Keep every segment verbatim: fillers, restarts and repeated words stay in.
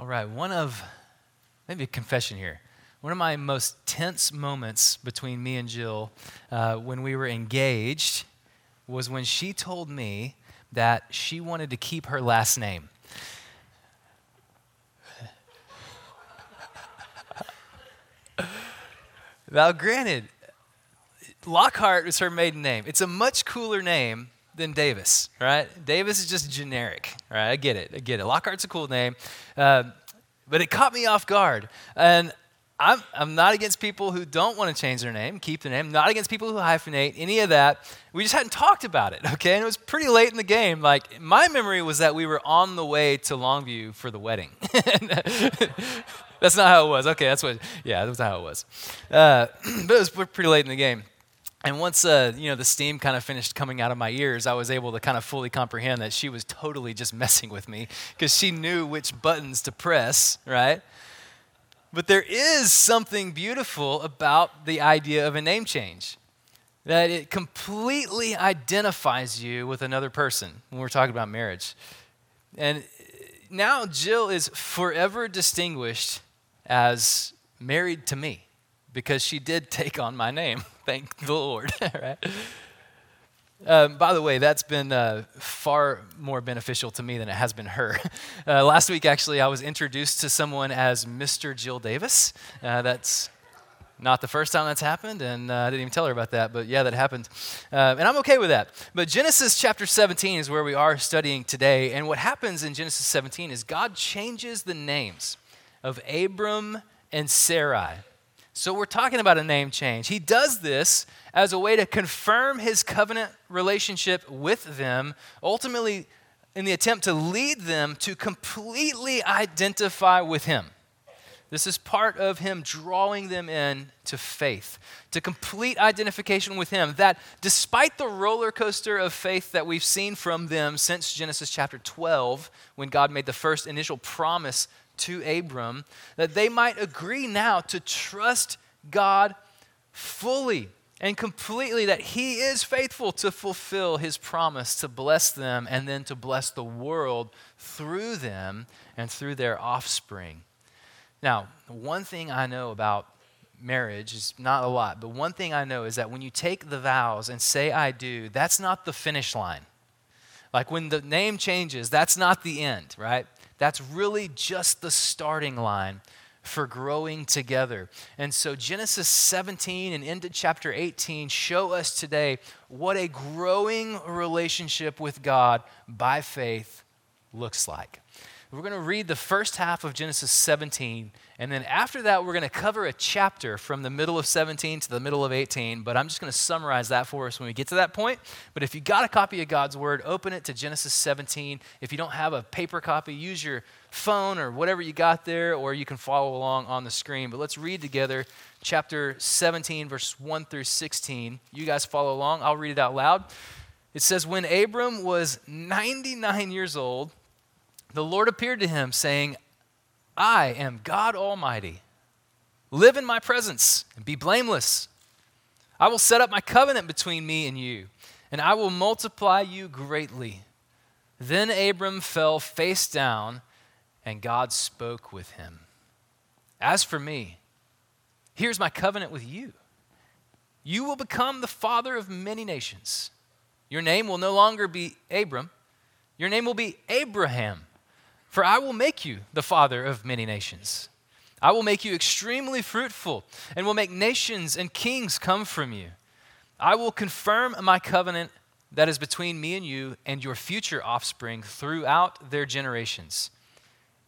All right, one of, maybe a confession here. One of my most tense moments between me and Jill uh, when we were engaged was when she told me that she wanted to keep her last name. Now, granted, Lockhart was her maiden name. It's a much cooler name than Davis, right? Davis is just generic, right? I get it, I get it. Lockhart's a cool name, uh, but it caught me off guard. And I'm, I'm not against people who don't want to change their name, keep their name, not against people who hyphenate, any of that. We just hadn't talked about it, okay? And it was pretty late in the game. Like, my memory was that we were on the way to Longview for the wedding. That's not how it was. Okay, that's what, yeah, that's not how it was. Uh, but it was pretty late in the game. And once, uh, you know, the steam kind of finished coming out of my ears, I was able to kind of fully comprehend that she was totally just messing with me because she knew which buttons to press, right? But there is something beautiful about the idea of a name change, that it completely identifies you with another person when we're talking about marriage. And now Jill is forever distinguished as married to me because she did take on my name. Thank the Lord. Right? Um, by the way, that's been uh, far more beneficial to me than it has been her. Uh, last week, actually, I was introduced to someone as Mister Jill Davis. Uh, that's not the first time that's happened, and uh, I didn't even tell her about that, but yeah, that happened. Uh, and I'm okay with that. But Genesis chapter seventeen is where we are studying today, and what happens in Genesis seventeen is God changes the names of Abram and Sarai. So we're talking about a name change. He does this as a way to confirm his covenant relationship with them, ultimately in the attempt to lead them to completely identify with him. This is part of him drawing them in to faith, to complete identification with him, that despite the roller coaster of faith that we've seen from them since Genesis chapter twelve, when God made the first initial promise to Abram, that they might agree now to trust God fully and completely, that he is faithful to fulfill his promise to bless them and then to bless the world through them and through their offspring. Now, one thing I know about marriage is not a lot, but one thing I know is that when you take the vows and say I do, that's not the finish line. Like when the name changes, that's not the end, right? That's really just the starting line for growing together. And so Genesis seventeen and into chapter eighteen show us today what a growing relationship with God by faith looks like. We're going to read the first half of Genesis seventeen, and then after that we're going to cover a chapter from the middle of seventeen to the middle of eighteen, but I'm just going to summarize that for us when we get to that point. But if you got a copy of God's Word, open it to Genesis seventeen. If you don't have a paper copy, use your phone or whatever you got there, or you can follow along on the screen. But let's read together chapter seventeen, verse one through sixteen. You guys follow along. I'll read it out loud. It says, "When Abram was ninety-nine years old, the Lord appeared to him, saying, 'I am God Almighty. Live in my presence and be blameless. I will set up my covenant between me and you, and I will multiply you greatly.' Then Abram fell face down, and God spoke with him. 'As for me, here's my covenant with you. You will become the father of many nations. Your name will no longer be Abram. Your name will be Abraham. For I will make you the father of many nations. I will make you extremely fruitful and will make nations and kings come from you. I will confirm my covenant that is between me and you and your future offspring throughout their generations.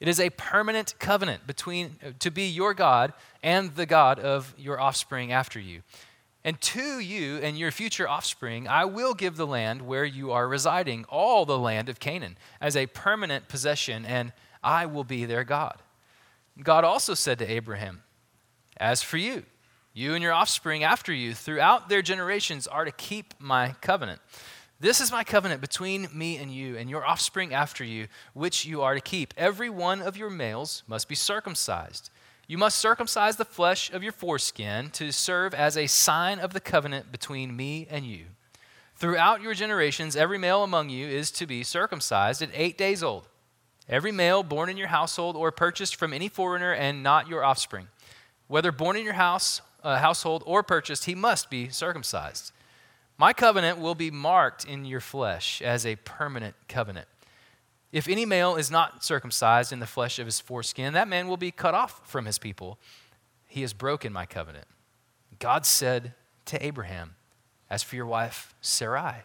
It is a permanent covenant between to be your God and the God of your offspring after you. And to you and your future offspring, I will give the land where you are residing, all the land of Canaan, as a permanent possession, and I will be their God.' God also said to Abraham, 'As for you, you and your offspring after you, throughout their generations, are to keep my covenant. This is my covenant between me and you and your offspring after you, which you are to keep. Every one of your males must be circumcised. You must circumcise the flesh of your foreskin to serve as a sign of the covenant between me and you. Throughout your generations, every male among you is to be circumcised at eight days old, Every male born in your household or purchased from any foreigner and not your offspring, whether born in your house, uh, household or purchased, he must be circumcised. My covenant will be marked in your flesh as a permanent covenant. If any male is not circumcised in the flesh of his foreskin, that man will be cut off from his people. He has broken my covenant. God said to Abraham, as for your wife, Sarai,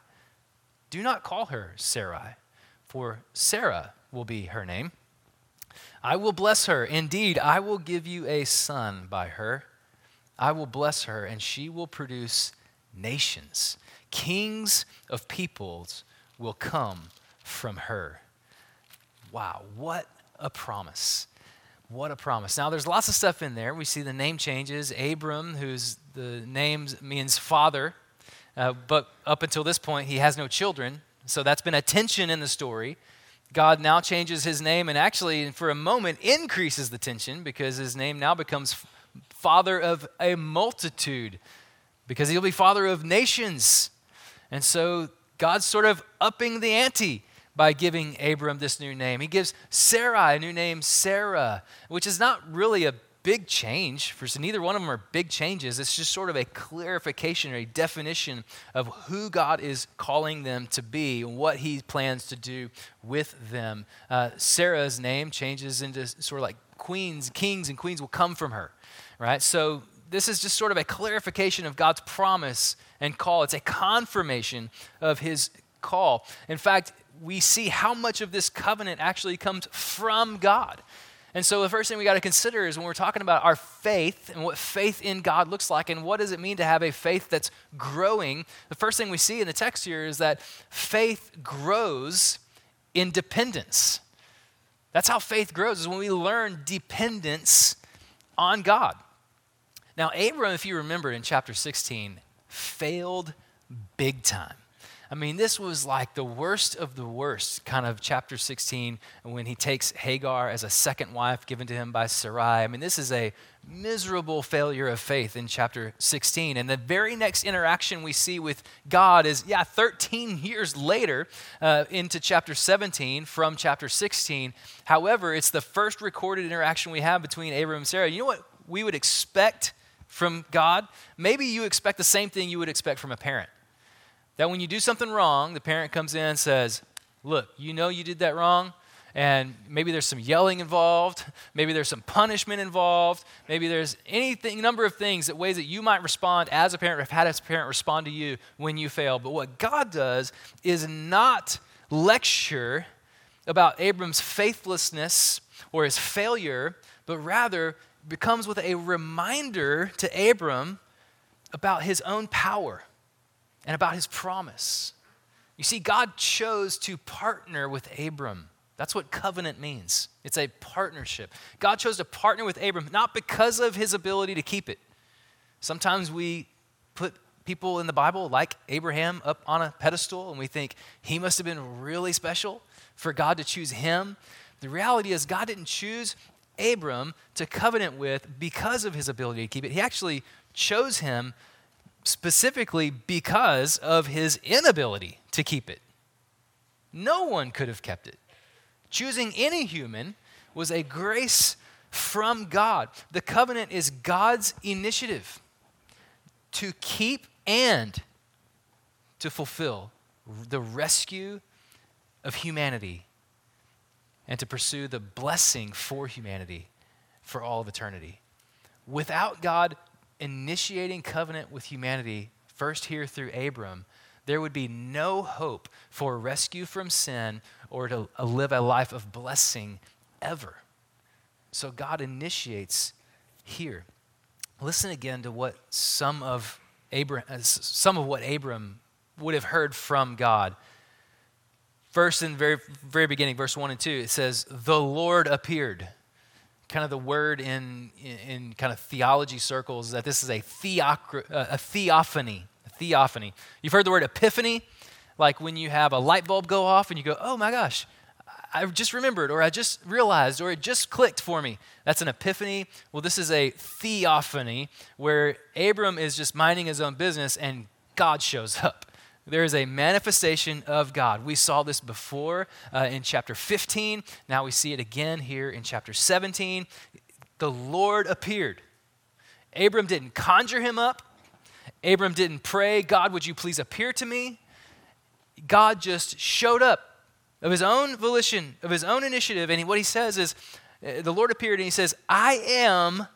do not call her Sarai, for Sarah will be her name. I will bless her. Indeed, I will give you a son by her. I will bless her, and she will produce nations. Kings of peoples will come from her. Wow, what a promise. What a promise. Now, there's lots of stuff in there. We see the name changes. Abram, whose the name means father, uh, but up until this point, he has no children. So that's been a tension in the story. God now changes his name and actually, for a moment, increases the tension because his name now becomes father of a multitude because he'll be father of nations. And so God's sort of upping the ante by giving Abram this new name. He gives Sarai a new name, Sarah, which is not really a big change. For so neither one of them are big changes. It's just sort of a clarification or a definition of who God is calling them to be and what he plans to do with them. Uh, Sarah's name changes into sort of like queens, kings and queens will come from her, right? So this is just sort of a clarification of God's promise and call. It's a confirmation of his call. In fact, we see how much of this covenant actually comes from God. And so the first thing we got to consider is when we're talking about our faith and what faith in God looks like and what does it mean to have a faith that's growing, the first thing we see in the text here is that faith grows in dependence. That's how faith grows, is when we learn dependence on God. Now, Abram, if you remember in chapter sixteen, failed big time. I mean, this was like the worst of the worst, kind of chapter sixteen, when he takes Hagar as a second wife given to him by Sarai. I mean, this is a miserable failure of faith in chapter sixteen. And the very next interaction we see with God is, yeah, thirteen years later uh, into chapter seventeen from chapter sixteen. However, it's the first recorded interaction we have between Abram and Sarah. You know what we would expect from God? Maybe you expect the same thing you would expect from a parent. That when you do something wrong, the parent comes in and says, look, you know you did that wrong, and maybe there's some yelling involved, maybe there's some punishment involved, maybe there's anything, number of things, that ways that you might respond as a parent, or have had as a parent respond to you when you fail. But what God does is not lecture about Abram's faithlessness or his failure, but rather becomes with a reminder to Abram about his own power and about his promise. You see, God chose to partner with Abram. That's what covenant means. It's a partnership. God chose to partner with Abram, not because of his ability to keep it. Sometimes we put people in the Bible like Abraham up on a pedestal and we think he must have been really special for God to choose him. The reality is God didn't choose Abram to covenant with because of his ability to keep it. He actually chose him specifically because of his inability to keep it. No one could have kept it. Choosing any human was a grace from God. The covenant is God's initiative to keep and to fulfill the rescue of humanity and to pursue the blessing for humanity for all of eternity. Without God initiating covenant with humanity, first here through Abram, there would be no hope for rescue from sin or to live a life of blessing ever. So God initiates here. Listen again to what some of Abraham, some of what Abram would have heard from God. First, in the very, very beginning, verse one and two, it says, "The Lord appeared." Kind of the word in, in in kind of theology circles that this is a, theoc- a theophany, a theophany. You've heard the word epiphany, like when you have a light bulb go off and you go, oh my gosh, I just remembered, or I just realized, or it just clicked for me. That's an epiphany. Well, this is a theophany where Abram is just minding his own business and God shows up. There is a manifestation of God. We saw this before uh, in chapter fifteen. Now we see it again here in chapter seventeen. The Lord appeared. Abram didn't conjure him up. Abram didn't pray, God, would you please appear to me? God just showed up of his own volition, of his own initiative. And what he says is, the Lord appeared and he says, I am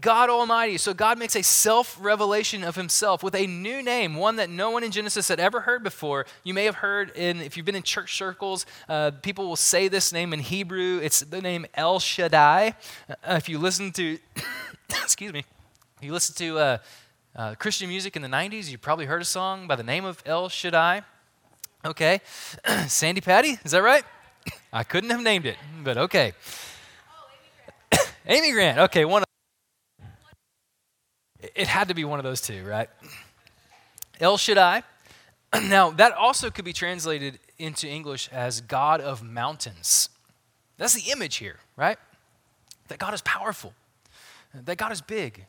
God Almighty. So God makes a self-revelation of himself with a new name, one that no one in Genesis had ever heard before. You may have heard, in, if you've been in church circles, uh, people will say this name in Hebrew. It's the name El Shaddai. Uh, if you listen to, excuse me, if you listen to uh, uh, Christian music in the nineties, you probably heard a song by the name of El Shaddai. Okay, Sandy Patty, is that right? I couldn't have named it, but okay. Oh, Amy Grant. Amy Grant, okay, one of It had to be one of those two, right? El Shaddai. Now, that also could be translated into English as God of mountains. That's the image here, right? That God is powerful, that God is big,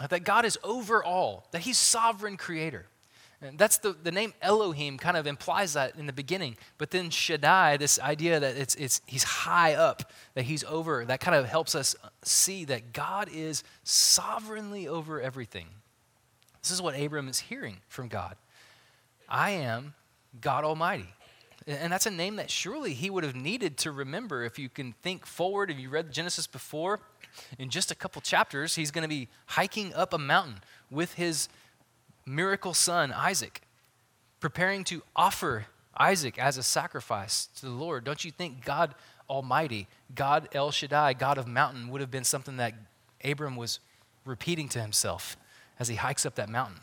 that God is over all, that he's sovereign creator. And that's the, the name Elohim kind of implies that in the beginning, but then Shaddai, this idea that it's it's he's high up, that he's over, that kind of helps us see that God is sovereignly over everything. This is what Abram is hearing from God. I am God Almighty. And that's a name that surely he would have needed to remember. If you can think forward, if you read Genesis before, in just a couple chapters, he's going to be hiking up a mountain with his miracle son, Isaac, preparing to offer Isaac as a sacrifice to the Lord. Don't you think God Almighty, God El Shaddai, God of mountain, would have been something that Abram was repeating to himself as he hikes up that mountain?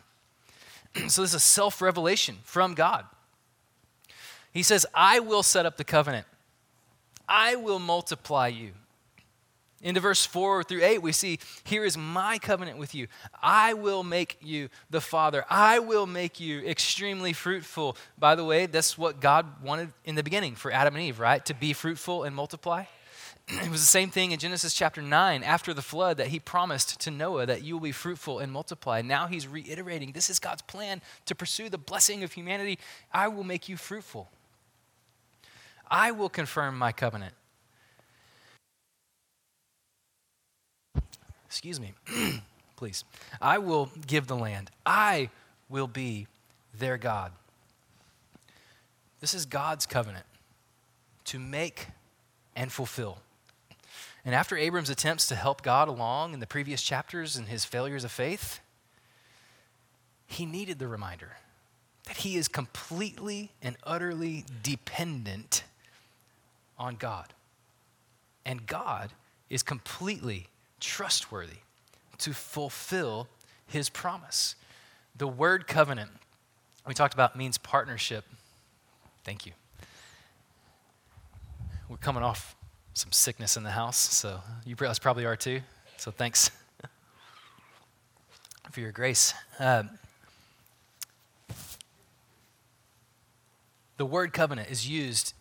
So this is a self-revelation from God. He says, I will set up the covenant. I will multiply you. Into verse four through eight, we see, here is my covenant with you. I will make you the father. I will make you extremely fruitful. By the way, that's what God wanted in the beginning for Adam and Eve, right? To be fruitful and multiply. It was the same thing in Genesis chapter nine, after the flood, that he promised to Noah that you will be fruitful and multiply. Now he's reiterating, this is God's plan to pursue the blessing of humanity. I will make you fruitful. I will confirm my covenant. Excuse me, please. I will give the land. I will be their God. This is God's covenant to make and fulfill. And after Abram's attempts to help God along in the previous chapters and his failures of faith, he needed the reminder that he is completely and utterly dependent on God. And God is completely trustworthy to fulfill his promise. The word covenant we talked about means partnership. Thank you. We're coming off some sickness in the house, so you guys probably are too. So thanks for your grace. Um, the word covenant is used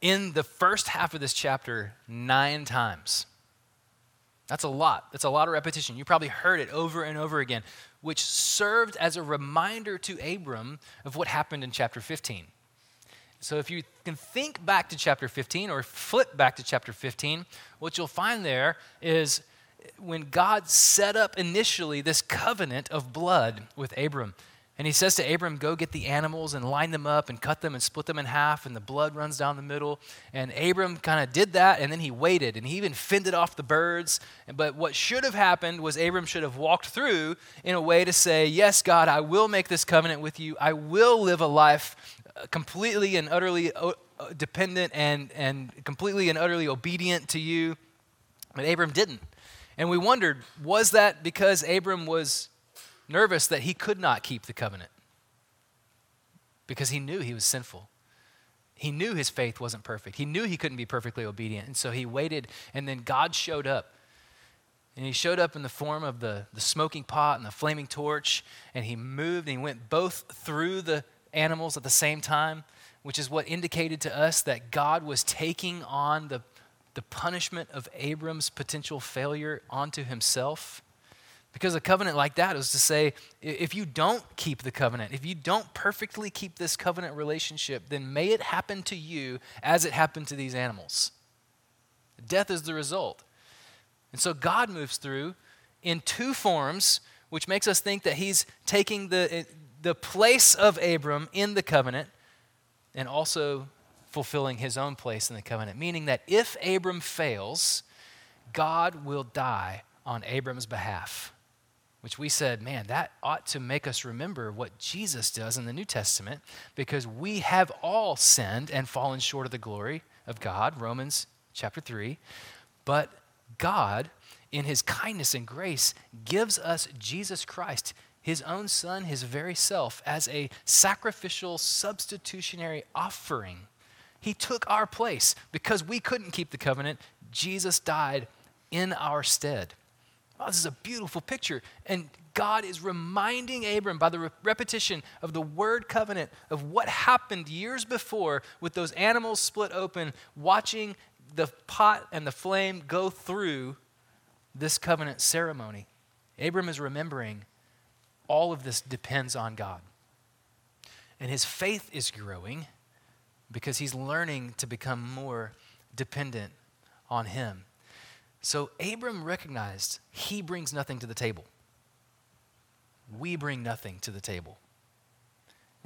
in the first half of this chapter nine times. That's a lot. That's a lot of repetition. You probably heard it over and over again, which served as a reminder to Abram of what happened in chapter fifteen. So if you can think back to chapter fifteen or flip back to chapter fifteen, what you'll find there is when God set up initially this covenant of blood with Abram. And he says to Abram, go get the animals and line them up and cut them and split them in half, and the blood runs down the middle. And Abram kind of did that, and then he waited, and he even fended off the birds. But what should have happened was Abram should have walked through in a way to say, yes, God, I will make this covenant with you. I will live a life completely and utterly dependent and, and completely and utterly obedient to you. But Abram didn't. And we wondered, was that because Abram was nervous that he could not keep the covenant because he knew he was sinful? He knew his faith wasn't perfect. He knew he couldn't be perfectly obedient. And so he waited, and then God showed up. And he showed up in the form of the, the smoking pot and the flaming torch, and he moved and he went both through the animals at the same time, which is what indicated to us that God was taking on the, the punishment of Abram's potential failure onto himself. Because a covenant like that is to say, if you don't keep the covenant, if you don't perfectly keep this covenant relationship, then may it happen to you as it happened to these animals. Death is the result. And so God moves through in two forms, which makes us think that he's taking the, the place of Abram in the covenant and also fulfilling his own place in the covenant, meaning that if Abram fails, God will die on Abram's behalf, which we said, man, that ought to make us remember what Jesus does in the New Testament, because we have all sinned and fallen short of the glory of God, Romans chapter three, but God, in his kindness and grace, gives us Jesus Christ, his own son, his very self, as a sacrificial substitutionary offering. He took our place because we couldn't keep the covenant. Jesus died in our stead. Wow, this is a beautiful picture. And God is reminding Abram by the re- repetition of the word covenant of what happened years before with those animals split open, watching the pot and the flame go through this covenant ceremony. Abram is remembering all of this depends on God. And his faith is growing because he's learning to become more dependent on him. So Abram recognized he brings nothing to the table. We bring nothing to the table.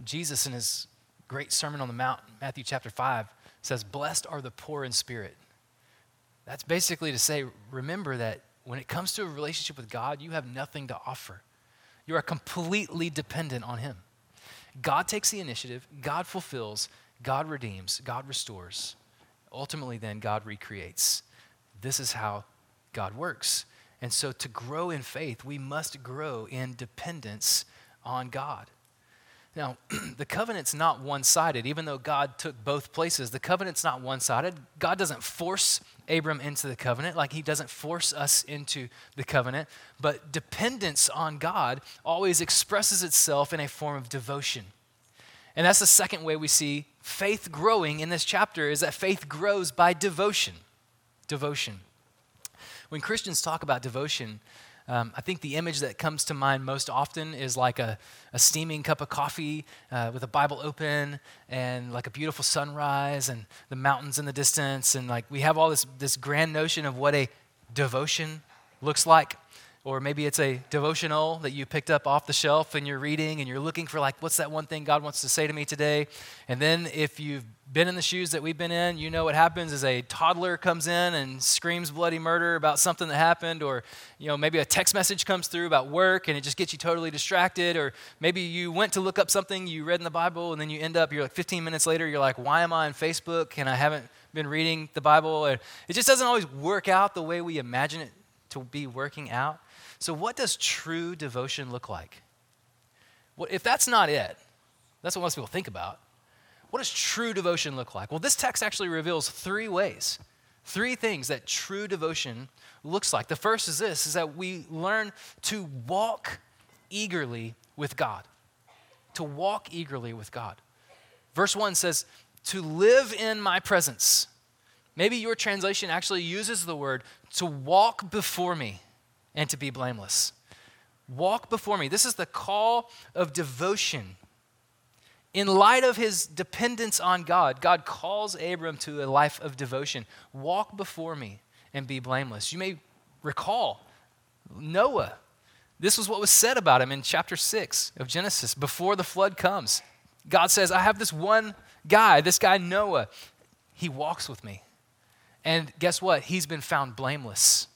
Jesus in his great Sermon on the Mount, Matthew chapter five, says, "Blessed are the poor in spirit." That's basically to say, remember that when it comes to a relationship with God, you have nothing to offer. You are completely dependent on him. God takes the initiative, God fulfills, God redeems, God restores. Ultimately then, God recreates. This is how God works. And so to grow in faith, we must grow in dependence on God. Now, the covenant's not one-sided. Even though God took both places, the covenant's not one-sided. God doesn't force Abram into the covenant like he doesn't force us into the covenant, but dependence on God always expresses itself in a form of devotion. And that's the second way we see faith growing in this chapter, is that faith grows by devotion. Devotion. When Christians talk about devotion, Um, I think the image that comes to mind most often is like a, a steaming cup of coffee uh, with a Bible open and like a beautiful sunrise and the mountains in the distance. And like we have all this, this grand notion of what a devotion looks like. Or maybe it's a devotional that you picked up off the shelf and you're reading and you're looking for like, what's that one thing God wants to say to me today? And then if you've been in the shoes that we've been in, you know what happens is a toddler comes in and screams bloody murder about something that happened, or you know maybe a text message comes through about work and it just gets you totally distracted, or maybe you went to look up something you read in the Bible and then you end up, you're like fifteen minutes later, you're like, why am I on Facebook and I haven't been reading the Bible? It just doesn't always work out the way we imagine it to be working out. So what does true devotion look like? Well, if that's not it, that's what most people think about. What does true devotion look like? Well, this text actually reveals three ways, three things that true devotion looks like. The first is this, is that we learn to walk eagerly with God, to walk eagerly with God. Verse one says, to live in my presence. Maybe your translation actually uses the word to walk before me and to be blameless. Walk before me. This is the call of devotion. In light of his dependence on God, God calls Abram to a life of devotion. Walk before me and be blameless. You may recall Noah. This was what was said about him in chapter six of Genesis. Before the flood comes, God says, I have this one guy, this guy Noah. He walks with me. And guess what? He's been found blameless.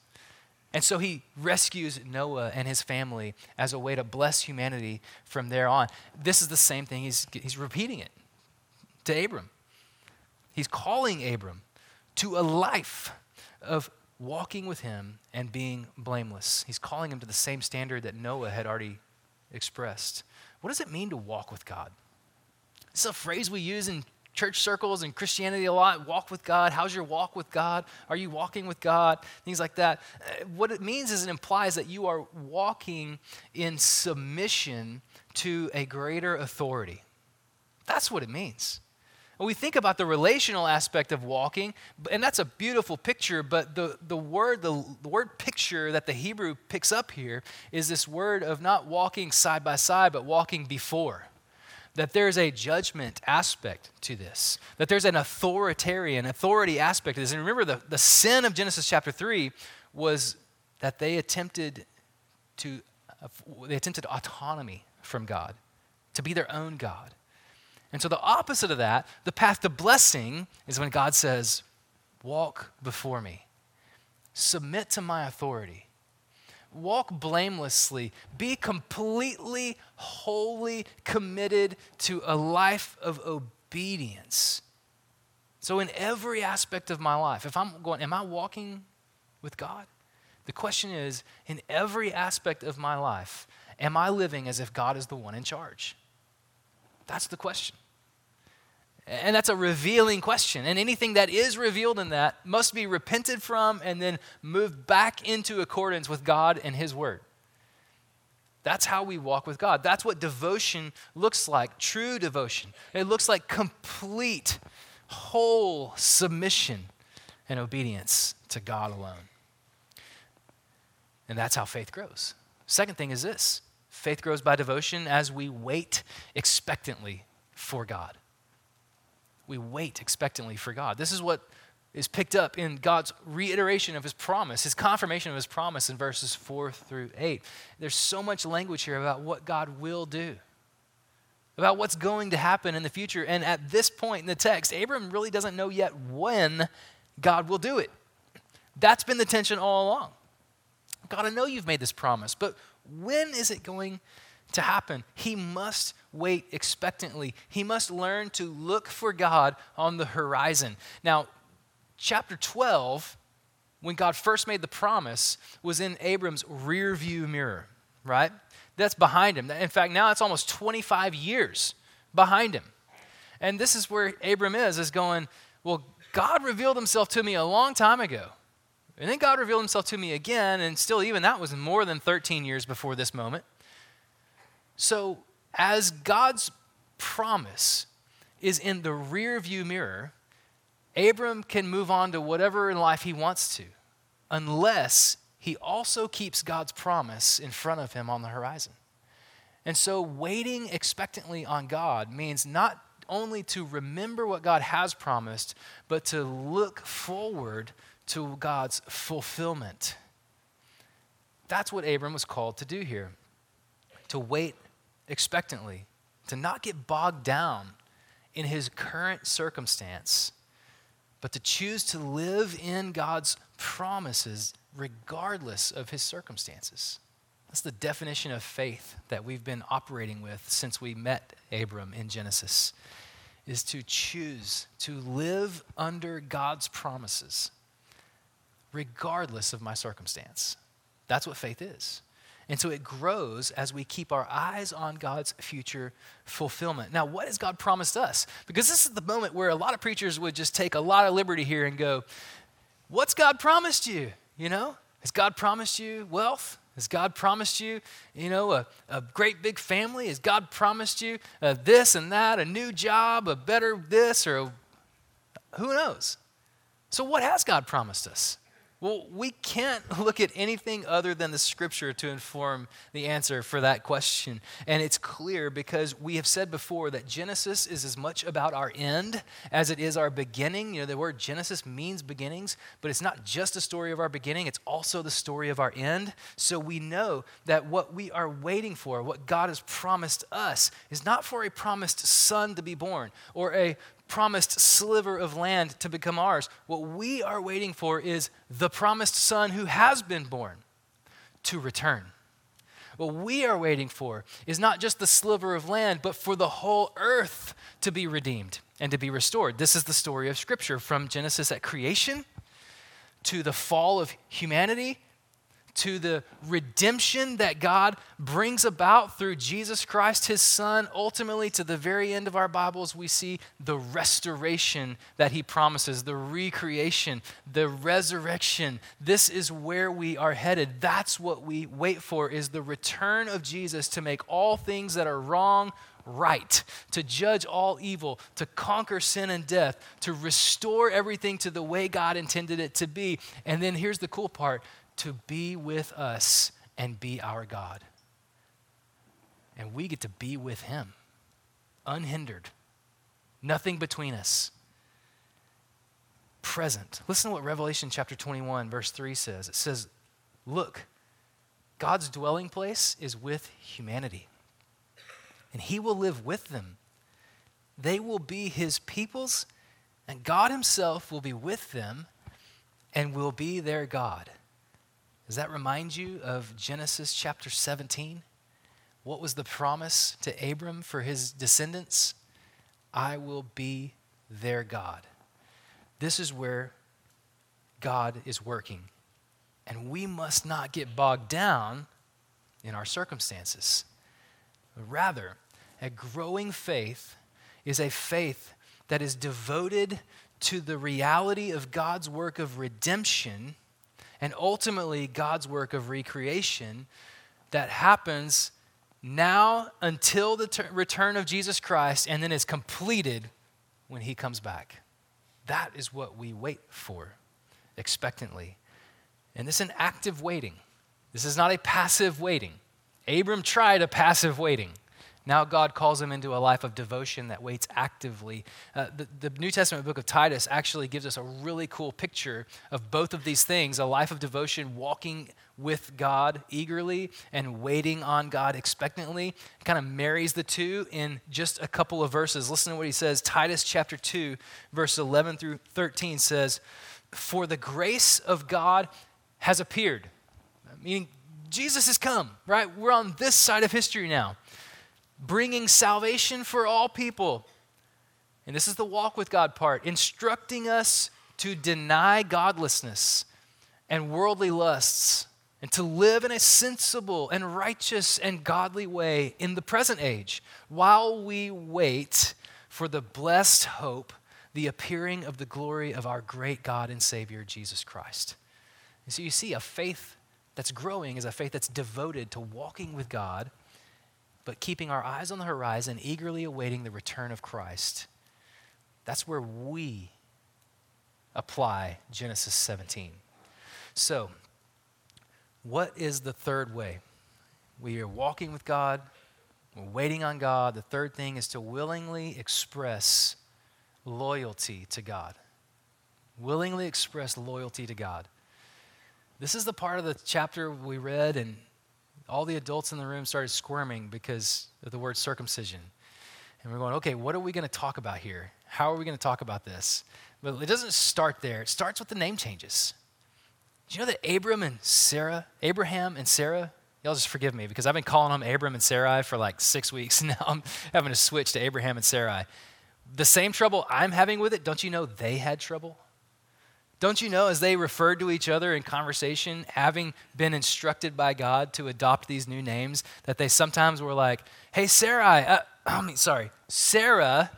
And so he rescues Noah and his family as a way to bless humanity from there on. This is the same thing. He's, he's repeating it to Abram. He's calling Abram to a life of walking with him and being blameless. He's calling him to the same standard that Noah had already expressed. What does it mean to walk with God? It's a phrase we use in church circles and Christianity a lot. Walk with God. How's your walk with God? Are you walking with God? Things like that. What it means is it implies that you are walking in submission to a greater authority. That's what it means. And we think about the relational aspect of walking, and that's a beautiful picture, but the, the word the, the word picture that the Hebrew picks up here is this word of not walking side by side, but walking before. That there's a judgment aspect to this, that there's an authoritarian, authority aspect to this. And remember, the, the sin of Genesis chapter three was that they attempted to they attempted autonomy from God, to be their own God. And so the opposite of that, the path to blessing, is when God says, walk before me, submit to my authority, walk blamelessly, be completely, wholly committed to a life of obedience. So in every aspect of my life, if I'm going, am I walking with God? The question is, in every aspect of my life, am I living as if God is the one in charge? That's the question. And that's a revealing question. And anything that is revealed in that must be repented from and then moved back into accordance with God and his word. That's how we walk with God. That's what devotion looks like, true devotion. It looks like complete, whole submission and obedience to God alone. And that's how faith grows. Second thing is this. Faith grows by devotion as we wait expectantly for God. We wait expectantly for God. This is what is picked up in God's reiteration of his promise, his confirmation of his promise in verses four through eight. There's so much language here about what God will do, about what's going to happen in the future. And at this point in the text, Abram really doesn't know yet when God will do it. That's been the tension all along. God, I know you've made this promise, but when is it going to happen? He must wait expectantly. He must learn to look for God on the horizon. Now, chapter twelve, when God first made the promise, was in Abram's rear view mirror, right? That's behind him. In fact, now it's almost twenty-five years behind him. And this is where Abram is, is going, well, God revealed himself to me a long time ago. And then God revealed himself to me again, and still even that was more than thirteen years before this moment. So as God's promise is in the rear view mirror, Abram can move on to whatever in life he wants to, unless he also keeps God's promise in front of him on the horizon. And so waiting expectantly on God means not only to remember what God has promised, but to look forward to God's fulfillment. That's what Abram was called to do here, to wait expectantly, to not get bogged down in his current circumstance, but to choose to live in God's promises regardless of his circumstances. That's the definition of faith that we've been operating with since we met Abram in Genesis, is to choose to live under God's promises regardless of my circumstance. That's what faith is. And so it grows as we keep our eyes on God's future fulfillment. Now, what has God promised us? Because this is the moment where a lot of preachers would just take a lot of liberty here and go, what's God promised you? You know, has God promised you wealth? Has God promised you, you know, a, a great big family? Has God promised you uh, this and that, a new job, a better this, or a, who knows? So what has God promised us? Well, we can't look at anything other than the scripture to inform the answer for that question. And it's clear because we have said before that Genesis is as much about our end as it is our beginning. You know, the word Genesis means beginnings, but it's not just a story of our beginning. It's also the story of our end. So we know that what we are waiting for, what God has promised us, is not for a promised son to be born or a promised sliver of land to become ours. What we are waiting for is the promised son who has been born to return. What we are waiting for is not just the sliver of land, but for the whole earth to be redeemed and to be restored. This is the story of Scripture from Genesis at creation to the fall of humanity to the redemption that God brings about through Jesus Christ, his son. Ultimately, to the very end of our Bibles, we see the restoration that he promises, the recreation, the resurrection. This is where we are headed. That's what we wait for, is the return of Jesus to make all things that are wrong right, to judge all evil, to conquer sin and death, to restore everything to the way God intended it to be. And then here's the cool part, to be with us and be our God. And we get to be with him, unhindered, nothing between us, present. Listen to what Revelation chapter twenty-one, verse three says. It says, look, God's dwelling place is with humanity, and he will live with them. They will be his peoples, and God himself will be with them and will be their God. Does that remind you of Genesis chapter seventeen? What was the promise to Abram for his descendants? I will be their God. This is where God is working. And we must not get bogged down in our circumstances. Rather, a growing faith is a faith that is devoted to the reality of God's work of redemption and ultimately God's work of recreation that happens now until the ter- return of Jesus Christ and then is completed when he comes back. That is what we wait for expectantly. And this is an active waiting. This is not a passive waiting. Abram tried a passive waiting. Now God calls him into a life of devotion that waits actively. Uh, the, the New Testament book of Titus actually gives us a really cool picture of both of these things, a life of devotion, walking with God eagerly and waiting on God expectantly. It kind of marries the two in just a couple of verses. Listen to what he says. Titus chapter two, verse eleven through thirteen says, for the grace of God has appeared, meaning Jesus has come, right? We're on this side of history now, bringing salvation for all people. And this is the walk with God part, instructing us to deny godlessness and worldly lusts and to live in a sensible and righteous and godly way in the present age while we wait for the blessed hope, the appearing of the glory of our great God and Savior, Jesus Christ. And so you see, a faith that's growing is a faith that's devoted to walking with God, but keeping our eyes on the horizon, eagerly awaiting the return of Christ. That's where we apply Genesis seventeen. So, what is the third way? We are walking with God, we're waiting on God. The third thing is to willingly express loyalty to God. Willingly express loyalty to God. This is the part of the chapter we read, and all the adults in the room started squirming because of the word circumcision. And we're going, okay, what are we going to talk about here? How are we going to talk about this? But it doesn't start there. It starts with the name changes. Do you know that Abram and Sarah, Abraham and Sarah, y'all just forgive me because I've been calling them Abram and Sarai for like six weeks, and now I'm having to switch to Abraham and Sarai. The same trouble I'm having with it, don't you know they had trouble? Don't you know, as they referred to each other in conversation, having been instructed by God to adopt these new names, that they sometimes were like, hey, Sarai, uh, I mean, sorry, Sarah,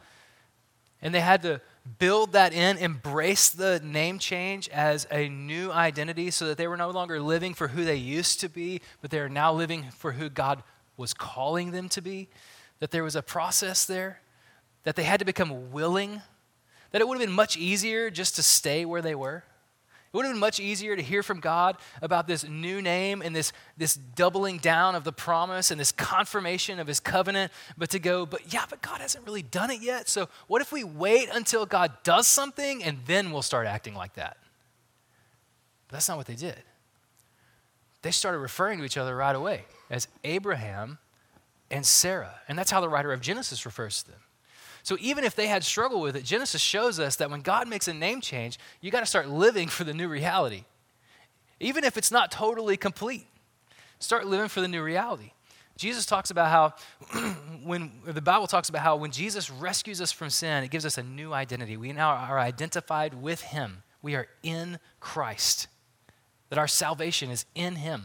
and they had to build that in, embrace the name change as a new identity so that they were no longer living for who they used to be, but they are now living for who God was calling them to be, that there was a process there, that they had to become willing, that it would have been much easier just to stay where they were. It would have been much easier to hear from God about this new name and this, this doubling down of the promise and this confirmation of his covenant, but to go, but yeah, but God hasn't really done it yet. So what if we wait until God does something and then we'll start acting like that? But that's not what they did. They started referring to each other right away as Abraham and Sarah. And that's how the writer of Genesis refers to them. So even if they had struggle with it, Genesis shows us that when God makes a name change, you got to start living for the new reality. Even if it's not totally complete, start living for the new reality. Jesus talks about how when the Bible talks about how when Jesus rescues us from sin, it gives us a new identity. We now are identified with him. We are in Christ, that our salvation is in him.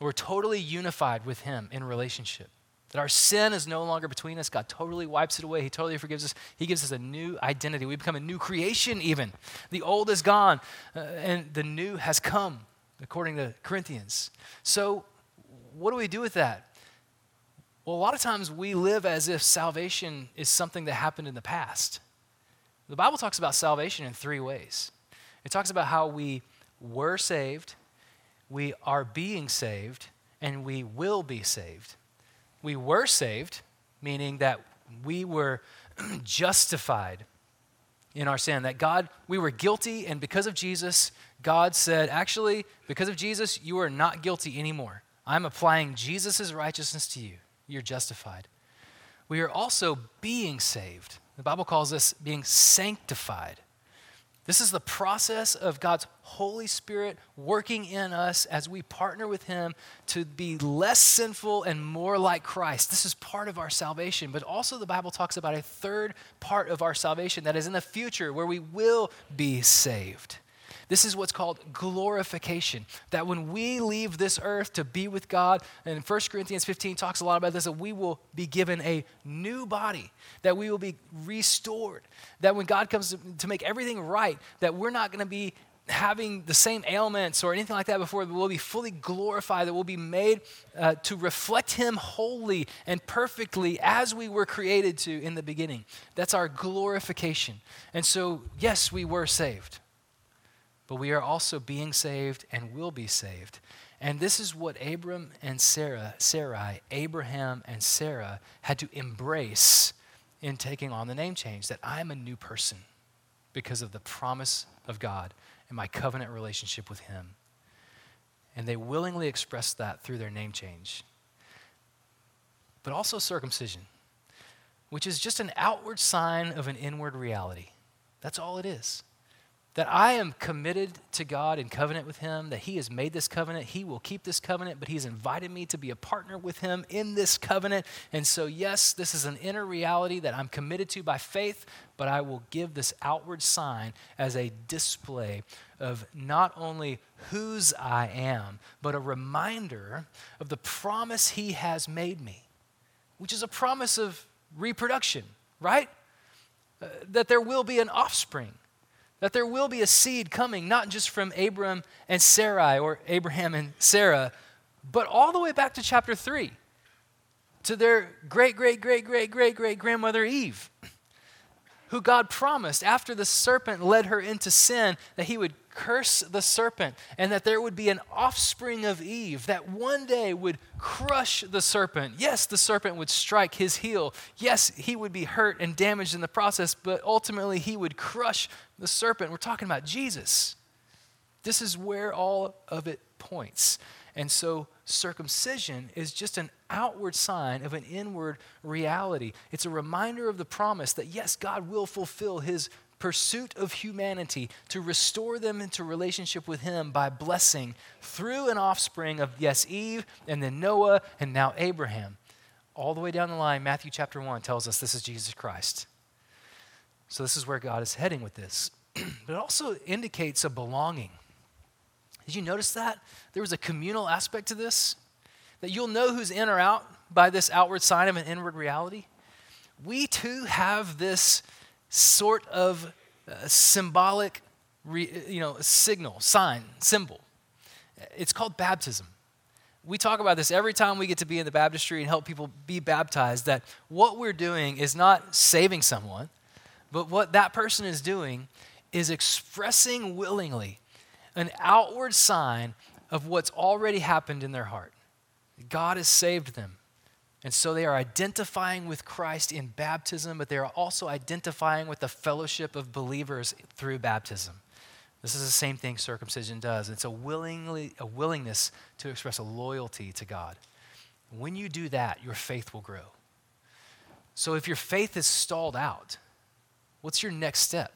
And we're totally unified with him in relationship. That our sin is no longer between us. God totally wipes it away. He totally forgives us. He gives us a new identity. We become a new creation even. The old is gone, uh, and the new has come, according to Corinthians. So what do we do with that? Well, a lot of times we live as if salvation is something that happened in the past. The Bible talks about salvation in three ways. It talks about how we were saved, we are being saved, and we will be saved. We were saved, meaning that we were justified in our sin, that God, we were guilty, and because of Jesus, God said, actually, because of Jesus, you are not guilty anymore. I'm applying Jesus' righteousness to you. You're justified. We are also being saved. The Bible calls this being sanctified. This is the process of God's Holy Spirit working in us as we partner with Him to be less sinful and more like Christ. This is part of our salvation, but also the Bible talks about a third part of our salvation that is in the future where we will be saved. This is what's called glorification, that when we leave this earth to be with God, and First Corinthians fifteen talks a lot about this, that we will be given a new body, that we will be restored, that when God comes to, to make everything right, that we're not going to be having the same ailments or anything like that before, we'll be fully glorified, that we'll be made uh, to reflect Him wholly and perfectly as we were created to in the beginning. That's our glorification. And so, yes, we were saved, but we are also being saved and will be saved. And this is what Abram and Sarah, Sarai, Abraham and Sarah had to embrace in taking on the name change, that I'm a new person because of the promise of God and my covenant relationship with Him. And they willingly expressed that through their name change. But also circumcision, which is just an outward sign of an inward reality. That's all it is. That I am committed to God and covenant with Him, that He has made this covenant, He will keep this covenant, but He's invited me to be a partner with Him in this covenant. And so, yes, this is an inner reality that I'm committed to by faith, but I will give this outward sign as a display of not only whose I am, but a reminder of the promise He has made me, which is a promise of reproduction, right? Uh, that there will be an offspring, that there will be a seed coming, not just from Abram and Sarai or Abraham and Sarah, but all the way back to chapter three, to their great, great, great, great, great, great grandmother Eve, who God promised after the serpent led her into sin that He would curse the serpent and that there would be an offspring of Eve that one day would crush the serpent. Yes, the serpent would strike his heel. Yes, he would be hurt and damaged in the process, but ultimately he would crush the serpent. We're talking about Jesus. This is where all of it points. And so circumcision is just an outward sign of an inward reality. It's a reminder of the promise that, yes, God will fulfill His pursuit of humanity to restore them into relationship with Him by blessing through an offspring of, yes, Eve, and then Noah, and now Abraham. All the way down the line, Matthew chapter one tells us this is Jesus Christ. So this is where God is heading with this. But it also indicates a belonging. Did you notice that? There was a communal aspect to this, that you'll know who's in or out by this outward sign of an inward reality. We too have this sort of uh, symbolic, re, you know, signal, sign, symbol. It's called baptism. We talk about this every time we get to be in the baptistry and help people be baptized, that what we're doing is not saving someone, but what that person is doing is expressing willingly an outward sign of what's already happened in their heart. God has saved them. And so they are identifying with Christ in baptism, but they are also identifying with the fellowship of believers through baptism. This is the same thing circumcision does. It's a willingly, a willingness to express a loyalty to God. When you do that, your faith will grow. So if your faith is stalled out, what's your next step?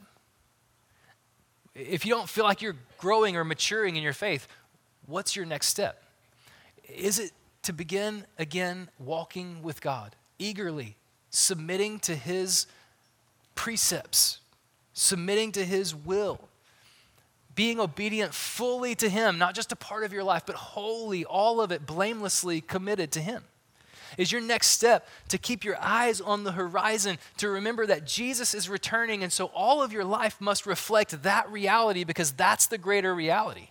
If you don't feel like you're growing or maturing in your faith, what's your next step? Is it to begin again walking with God, eagerly submitting to His precepts, submitting to His will, being obedient fully to Him, not just a part of your life, but wholly, all of it, blamelessly committed to Him? Is your next step to keep your eyes on the horizon, to remember that Jesus is returning, and so all of your life must reflect that reality because that's the greater reality?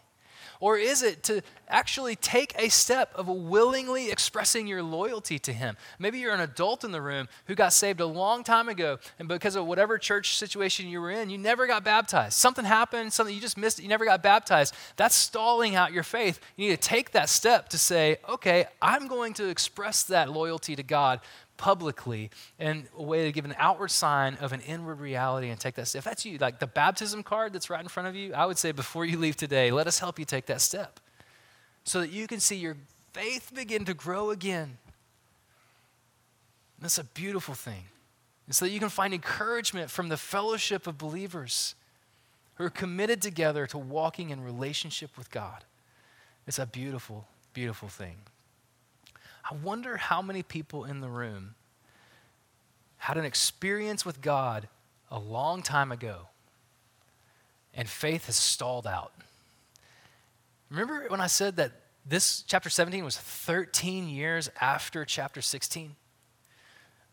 Or is it to actually take a step of willingly expressing your loyalty to him? Maybe you're an adult in the room who got saved a long time ago, and because of whatever church situation you were in, you never got baptized. Something happened, something you just missed it, you never got baptized. That's stalling out your faith. You need to take that step to say, okay, I'm going to express that loyalty to God publicly, and a way to give an outward sign of an inward reality and take that step. If that's you, like the baptism card that's right in front of you, I would say before you leave today, let us help you take that step so that you can see your faith begin to grow again. And that's a beautiful thing. And so that you can find encouragement from the fellowship of believers who are committed together to walking in relationship with God. It's a beautiful, beautiful thing. I wonder how many people in the room had an experience with God a long time ago, and faith has stalled out. Remember when I said that this chapter seventeen was thirteen years after chapter sixteen?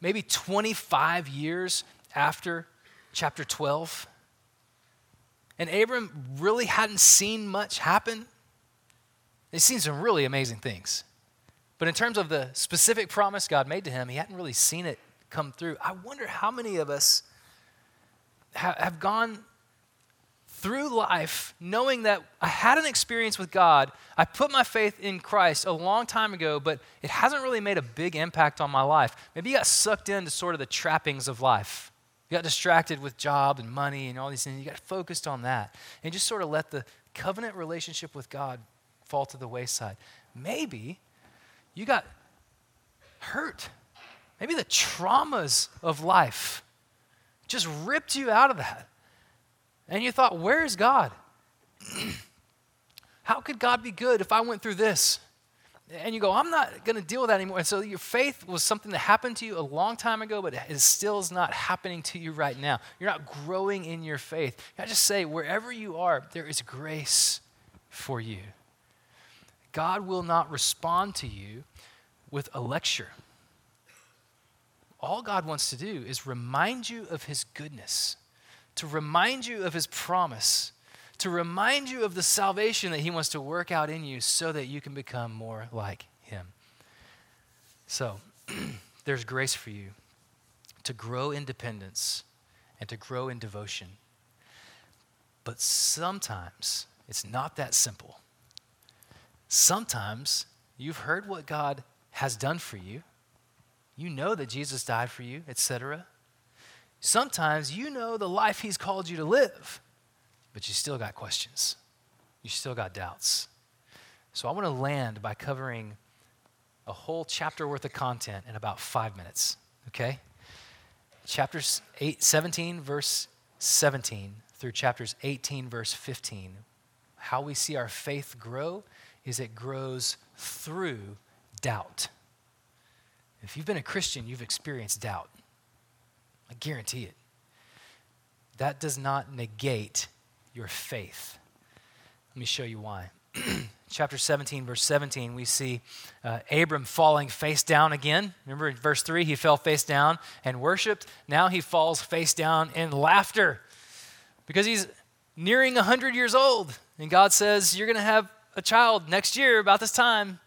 Maybe twenty-five years after chapter twelve? And Abram really hadn't seen much happen. He's seen some really amazing things. But in terms of the specific promise God made to him, he hadn't really seen it come through. I wonder how many of us ha- have gone through life knowing that I had an experience with God. I put my faith in Christ a long time ago, but it hasn't really made a big impact on my life. Maybe you got sucked into sort of the trappings of life. You got distracted with job and money and all these things. You got focused on that and just sort of let the covenant relationship with God fall to the wayside. Maybe you got hurt. Maybe the traumas of life just ripped you out of that. And you thought, where is God? How could God be good if I went through this? And you go, I'm not going to deal with that anymore. And so your faith was something that happened to you a long time ago, but it still is not happening to you right now. You're not growing in your faith. I just say, wherever you are, there is grace for you. God will not respond to you with a lecture. All God wants to do is remind you of his goodness, to remind you of his promise, to remind you of the salvation that he wants to work out in you so that you can become more like him. So there's grace for you to grow in dependence and to grow in devotion. But sometimes it's not that simple. Sometimes you've heard what God has done for you. You know that Jesus died for you, et cetera. Sometimes you know the life he's called you to live, but you still got questions. You still got doubts. So I want to land by covering a whole chapter worth of content in about five minutes, okay? Chapters eight, seventeen, verse seventeen through chapters eighteen, verse fifteen. How we see our faith grow is it grows through doubt. If you've been a Christian, you've experienced doubt. I guarantee it. That does not negate your faith. Let me show you why. Chapter seventeen, verse seventeen, we see uh, Abram falling face down again. Remember in verse three, he fell face down and worshiped. Now he falls face down in laughter because he's nearing one hundred years old. And God says, you're going to have a child next year about this time.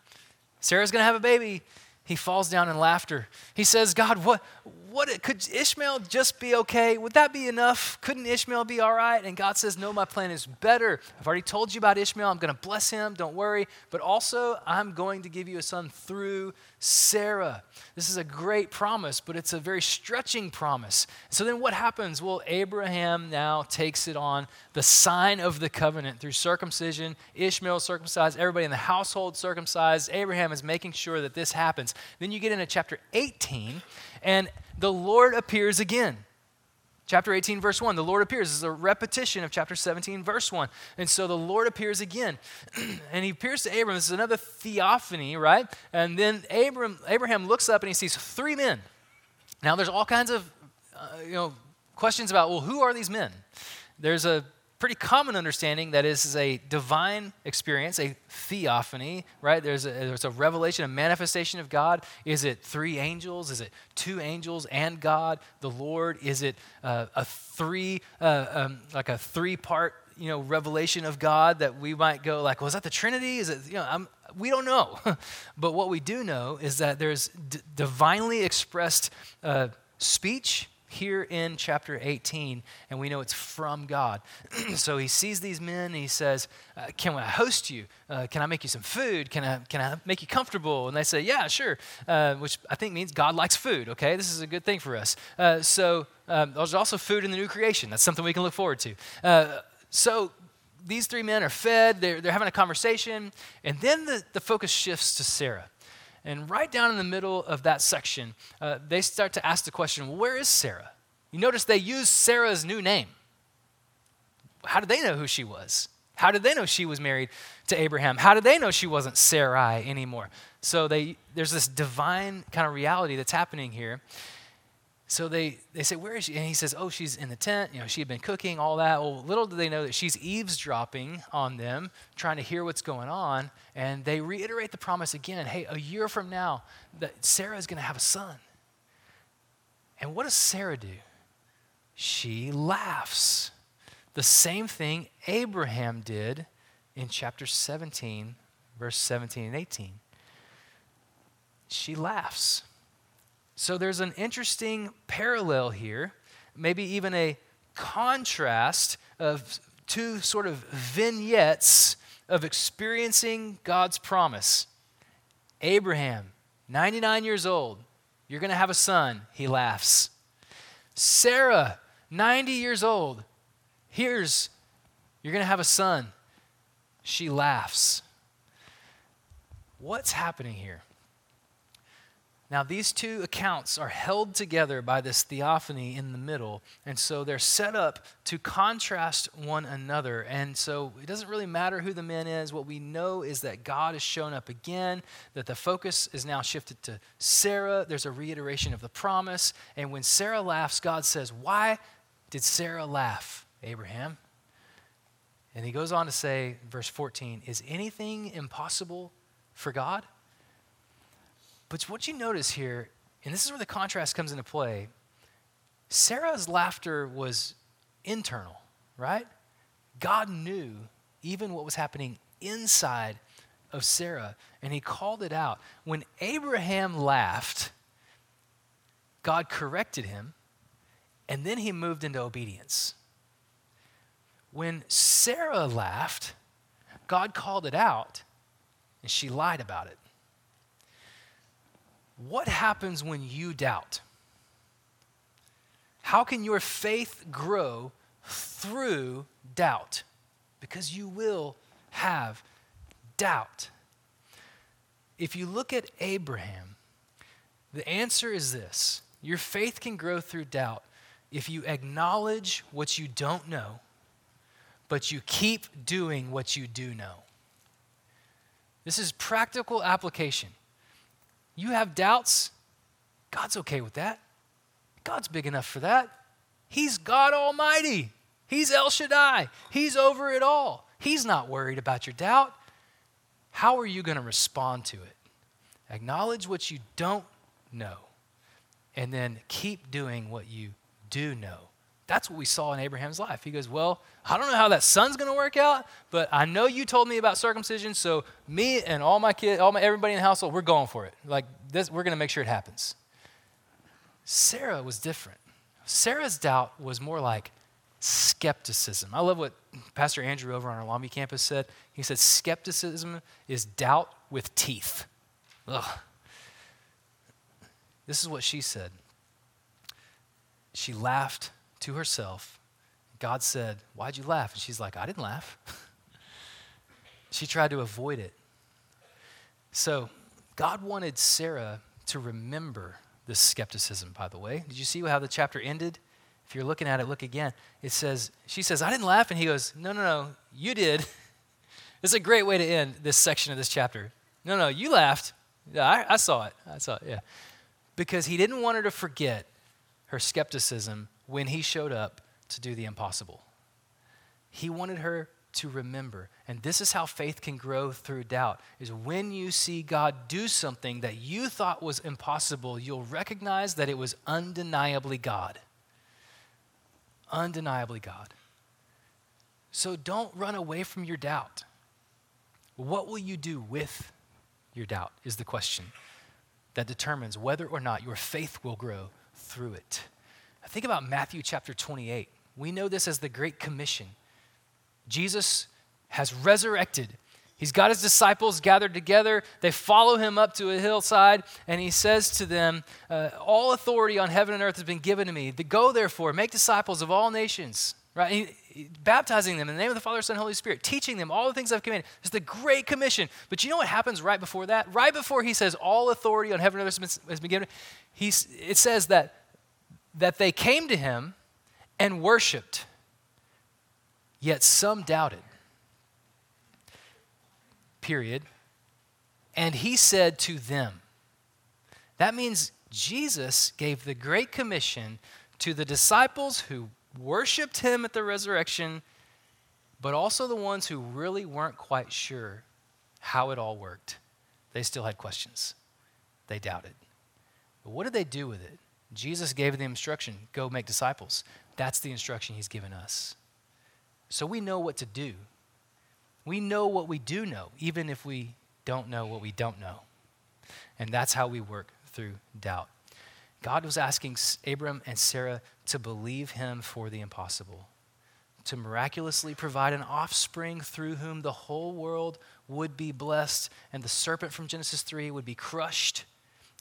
Sarah's going to have a baby. He falls down in laughter. He says, God, what, what, could Ishmael just be okay? Would that be enough? Couldn't Ishmael be all right? And God says, no, my plan is better. I've already told you about Ishmael. I'm going to bless him. Don't worry. But also, I'm going to give you a son through Sarah. This is a great promise, but it's a very stretching promise. So then what happens? Well, Abraham now takes it on the sign of the covenant through circumcision. Ishmael circumcised. Everybody in the household circumcised. Abraham is making sure that this happens. Then you get into chapter eighteen, and the Lord appears again. Chapter eighteen, verse one, the Lord appears. This is a repetition of chapter seventeen, verse one. And so the Lord appears again, and he appears to Abram. This is another theophany, right? And then Abram, Abraham looks up, and he sees three men. Now, there's all kinds of uh, you know, questions about, well, who are these men? There's a pretty common understanding that this is a divine experience, a theophany, right? There's a, there's a revelation, a manifestation of God. Is it three angels? Is it two angels and God, the Lord? Is it uh, a three, uh, um, like a three-part you know, revelation of God that we might go like, well, is that the Trinity? Is it, you know, I'm, we don't know. But what we do know is that there's d- divinely expressed uh, speech here in chapter eighteen, and we know it's from God. So he sees these men, and he says, uh, can I host you? Uh, can I make you some food? Can I can I make you comfortable? And they say, yeah, sure, uh, which I think means God likes food, okay? This is a good thing for us. Uh, so um, there's also food in the new creation. That's something we can look forward to. Uh, so these three men are fed. They're, they're having a conversation. And then the, the focus shifts to Sarah. And right down in the middle of that section, uh, they start to ask the question, well, where is Sarah? You notice they use Sarah's new name. How did they know who she was? How did they know she was married to Abraham? How did they know she wasn't Sarai anymore? So they, there's this divine kind of reality that's happening here. So they, they say, where is she? And he says, oh, she's in the tent. You know, she had been cooking, all that. Well, little do they know that she's eavesdropping on them, trying to hear what's going on. And they reiterate the promise again. Hey, a year from now, that Sarah is going to have a son. And what does Sarah do? She laughs. The same thing Abraham did in chapter seventeen, verse seventeen and eighteen. She laughs. So there's an interesting parallel here, maybe even a contrast of two sort of vignettes of experiencing God's promise. Abraham, ninety-nine years old, you're going to have a son, he laughs. Sarah, ninety years old, here's, you're going to have a son, she laughs. What's happening here? Now, these two accounts are held together by this theophany in the middle, and so they're set up to contrast one another. And so it doesn't really matter who the man is. What we know is that God has shown up again, that the focus is now shifted to Sarah. There's a reiteration of the promise. And when Sarah laughs, God says, why did Sarah laugh, Abraham? And he goes on to say, verse fourteen, is anything impossible for God? But what you notice here, and this is where the contrast comes into play, Sarah's laughter was internal, right? God knew even what was happening inside of Sarah, and he called it out. When Abraham laughed, God corrected him, and then he moved into obedience. When Sarah laughed, God called it out, and she lied about it. What happens when you doubt? How can your faith grow through doubt? Because you will have doubt. If you look at Abraham, the answer is this. Your faith can grow through doubt if you acknowledge what you don't know, but you keep doing what you do know. This is practical application. You have doubts, God's okay with that. God's big enough for that. He's God Almighty. He's El Shaddai. He's over it all. He's not worried about your doubt. How are you going to respond to it? Acknowledge what you don't know, and then keep doing what you do know. That's what we saw in Abraham's life. He goes, well, I don't know how that son's going to work out, but I know you told me about circumcision, so me and all my kids, all my everybody in the household, we're going for it. Like this, we're going to make sure it happens. Sarah was different. Sarah's doubt was more like skepticism. I love what Pastor Andrew over on our Longview campus said. He said, skepticism is doubt with teeth. Ugh. This is what she said. She laughed to herself. God said, why'd you laugh? And she's like, I didn't laugh. She tried to avoid it. So God wanted Sarah to remember this skepticism, by the way. Did you see how the chapter ended? If you're looking at it, look again. It says, she says, I didn't laugh. And he goes, no, no, no, you did. It's a great way to end this section of this chapter. No, no, you laughed. I, I saw it. I saw it, yeah. Because he didn't want her to forget her skepticism when he showed up to do the impossible. He wanted her to remember. And this is how faith can grow through doubt, is when you see God do something that you thought was impossible, you'll recognize that it was undeniably God. Undeniably God. So don't run away from your doubt. What will you do with your doubt is the question that determines whether or not your faith will grow through it. I think about Matthew chapter twenty-eight. We know this as the Great Commission. Jesus has resurrected. He's got his disciples gathered together. They follow him up to a hillside, and he says to them, uh, all authority on heaven and earth has been given to me. Go, therefore, make disciples of all nations, right? He, he, baptizing them in the name of the Father, Son, and Holy Spirit, teaching them all the things I've commanded. It's the Great Commission. But you know what happens right before that? Right before he says all authority on heaven and earth has been, has been given, he, it says that, that they came to him and worshiped, yet some doubted. Period. And he said to them. That means Jesus gave the Great Commission to the disciples who worshiped him at the resurrection, but also the ones who really weren't quite sure how it all worked. They still had questions. They doubted. But what did they do with it? Jesus gave the instruction, go make disciples. That's the instruction he's given us. So we know what to do. We know what we do know, even if we don't know what we don't know. And that's how we work through doubt. God was asking Abram and Sarah to believe him for the impossible, to miraculously provide an offspring through whom the whole world would be blessed, and the serpent from Genesis three would be crushed.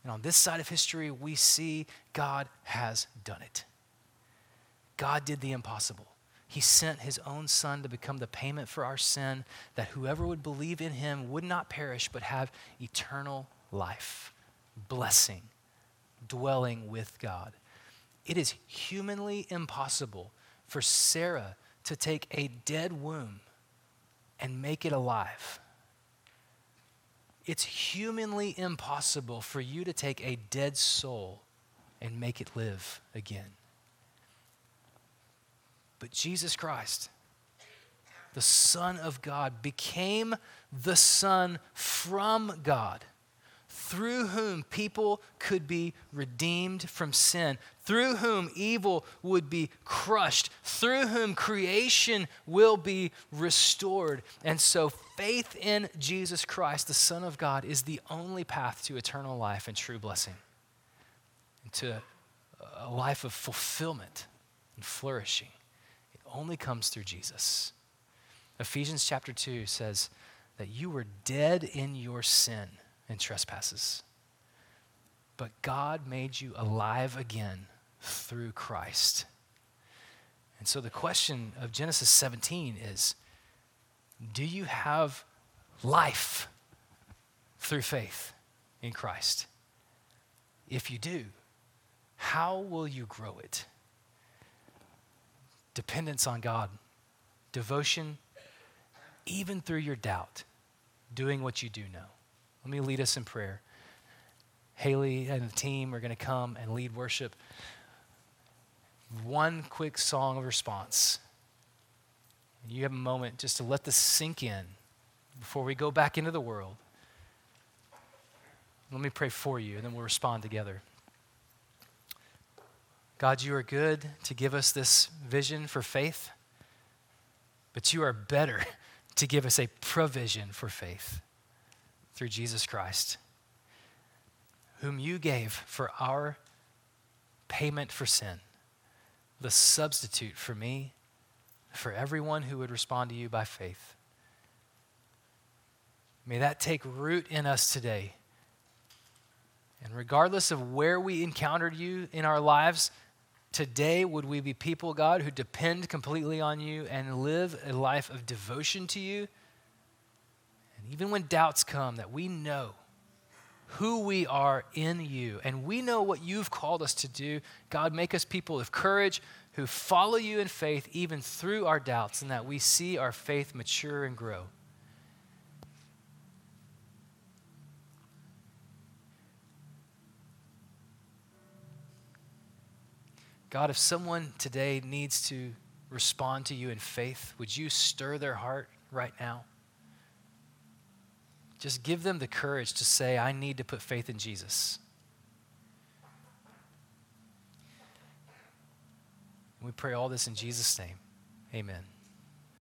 And on this side of history, we see God has done it. God did the impossible. He sent his own son to become the payment for our sin, that whoever would believe in him would not perish but have eternal life, blessing, dwelling with God. It is humanly impossible for Sarah to take a dead womb and make it alive. It's humanly impossible for you to take a dead soul and make it live again. But Jesus Christ, the Son of God, became the Son from God, through whom people could be redeemed from sin, through whom evil would be crushed, through whom creation will be restored. And so faith in Jesus Christ, the Son of God, is the only path to eternal life and true blessing, and to a life of fulfillment and flourishing. Only comes through Jesus. Ephesians chapter two says that you were dead in your sin and trespasses, but God made you alive again through Christ. And so the question of Genesis seventeen is, do you have life through faith in Christ? If you do, how will you grow it? Dependence on God, devotion, even through your doubt, doing what you do know. Let me lead us in prayer. Haley and the team are going to come and lead worship. One quick song of response. You have a moment just to let this sink in before we go back into the world. Let me pray for you, and then we'll respond together. God, you are good to give us this vision for faith, but you are better to give us a provision for faith through Jesus Christ, whom you gave for our payment for sin, the substitute for me, for everyone who would respond to you by faith. May that take root in us today. And regardless of where we encountered you in our lives, today, would we be people, God, who depend completely on you and live a life of devotion to you? And even when doubts come, that we know who we are in you and we know what you've called us to do. God, make us people of courage who follow you in faith even through our doubts, and that we see our faith mature and grow. God, if someone today needs to respond to you in faith, would you stir their heart right now? Just give them the courage to say, I need to put faith in Jesus. We pray all this in Jesus' name. Amen.